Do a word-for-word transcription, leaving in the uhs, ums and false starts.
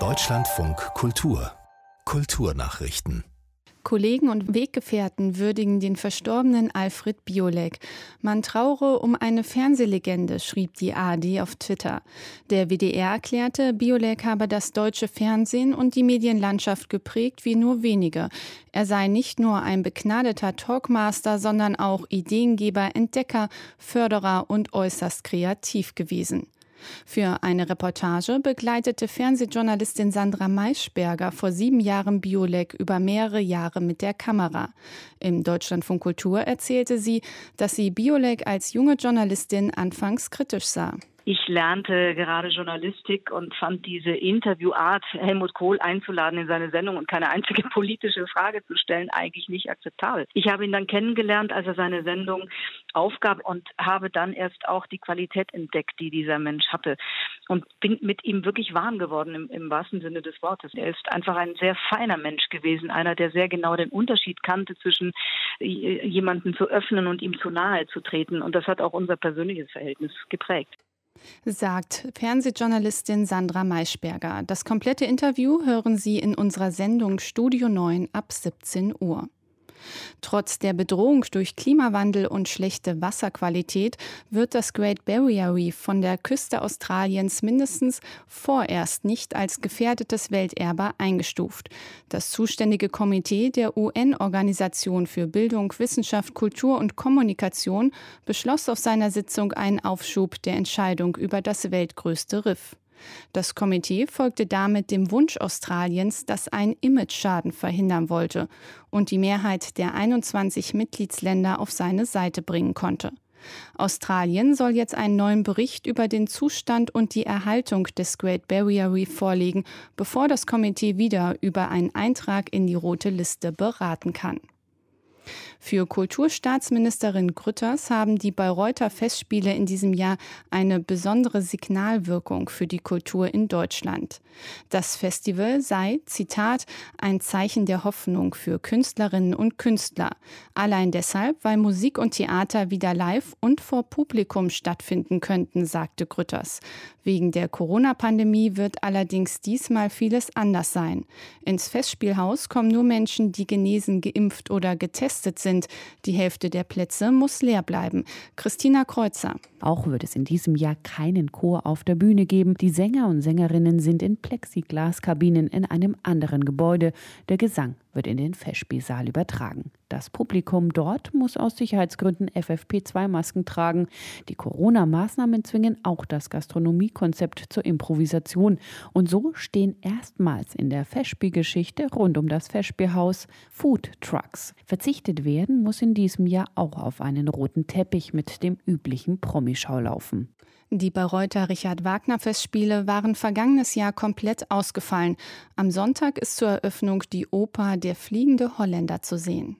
Deutschlandfunk Kultur. Kulturnachrichten. Kollegen und Weggefährten würdigen den verstorbenen Alfred Biolek. Man traure um eine Fernsehlegende, schrieb die A R D auf Twitter. Der W D R erklärte, Biolek habe das deutsche Fernsehen und die Medienlandschaft geprägt wie nur wenige. Er sei nicht nur ein begnadeter Talkmaster, sondern auch Ideengeber, Entdecker, Förderer und äußerst kreativ gewesen. Für eine Reportage begleitete Fernsehjournalistin Sandra Maischberger vor sieben Jahren Biolek über mehrere Jahre mit der Kamera. Im Deutschlandfunk Kultur erzählte sie, dass sie Biolek als junge Journalistin anfangs kritisch sah. Ich lernte gerade Journalistik und fand diese Interviewart, Helmut Kohl einzuladen in seine Sendung und keine einzige politische Frage zu stellen, eigentlich nicht akzeptabel. Ich habe ihn dann kennengelernt, als er seine Sendung aufgab, und habe dann erst auch die Qualität entdeckt, die dieser Mensch hatte. Und bin mit ihm wirklich warm geworden, im, im wahrsten Sinne des Wortes. Er ist einfach ein sehr feiner Mensch gewesen, einer, der sehr genau den Unterschied kannte zwischen jemanden zu öffnen und ihm zu nahe zu treten. Und das hat auch unser persönliches Verhältnis geprägt, sagt Fernsehjournalistin Sandra Maischberger. Das komplette Interview hören Sie in unserer Sendung Studio neun ab siebzehn Uhr. Trotz der Bedrohung durch Klimawandel und schlechte Wasserqualität wird das Great Barrier Reef von der Küste Australiens mindestens vorerst nicht als gefährdetes Welterbe eingestuft. Das zuständige Komitee der U N-Organisation für Bildung, Wissenschaft, Kultur und Kommunikation beschloss auf seiner Sitzung einen Aufschub der Entscheidung über das weltgrößte Riff. Das Komitee folgte damit dem Wunsch Australiens, das einen Imageschaden verhindern wollte und die Mehrheit der einundzwanzig Mitgliedsländer auf seine Seite bringen konnte. Australien soll jetzt einen neuen Bericht über den Zustand und die Erhaltung des Great Barrier Reef vorlegen, bevor das Komitee wieder über einen Eintrag in die Rote Liste beraten kann. Für Kulturstaatsministerin Grütters haben die Bayreuther Festspiele in diesem Jahr eine besondere Signalwirkung für die Kultur in Deutschland. Das Festival sei, Zitat, ein Zeichen der Hoffnung für Künstlerinnen und Künstler. Allein deshalb, weil Musik und Theater wieder live und vor Publikum stattfinden könnten, sagte Grütters. Wegen der Corona-Pandemie wird allerdings diesmal vieles anders sein. Ins Festspielhaus kommen nur Menschen, die genesen, geimpft oder getestet sind. Die Hälfte der Plätze muss leer bleiben. Christina Kreuzer. Auch wird es in diesem Jahr keinen Chor auf der Bühne geben. Die Sänger und Sängerinnen sind in Plexiglaskabinen in einem anderen Gebäude. Der Gesang wird in den Festspielsaal übertragen. Das Publikum dort muss aus Sicherheitsgründen F F P zwei Masken tragen. Die Corona-Maßnahmen zwingen auch das Gastronomiekonzept zur Improvisation. Und so stehen erstmals in der Festspielgeschichte rund um das Festspielhaus Food Trucks. Verzichtet werden muss in diesem Jahr auch auf einen roten Teppich mit dem üblichen Promischaulaufen. Die Bayreuther Richard-Wagner-Festspiele waren vergangenes Jahr komplett ausgefallen. Am Sonntag ist zur Eröffnung die Oper Der fliegende Holländer zu sehen.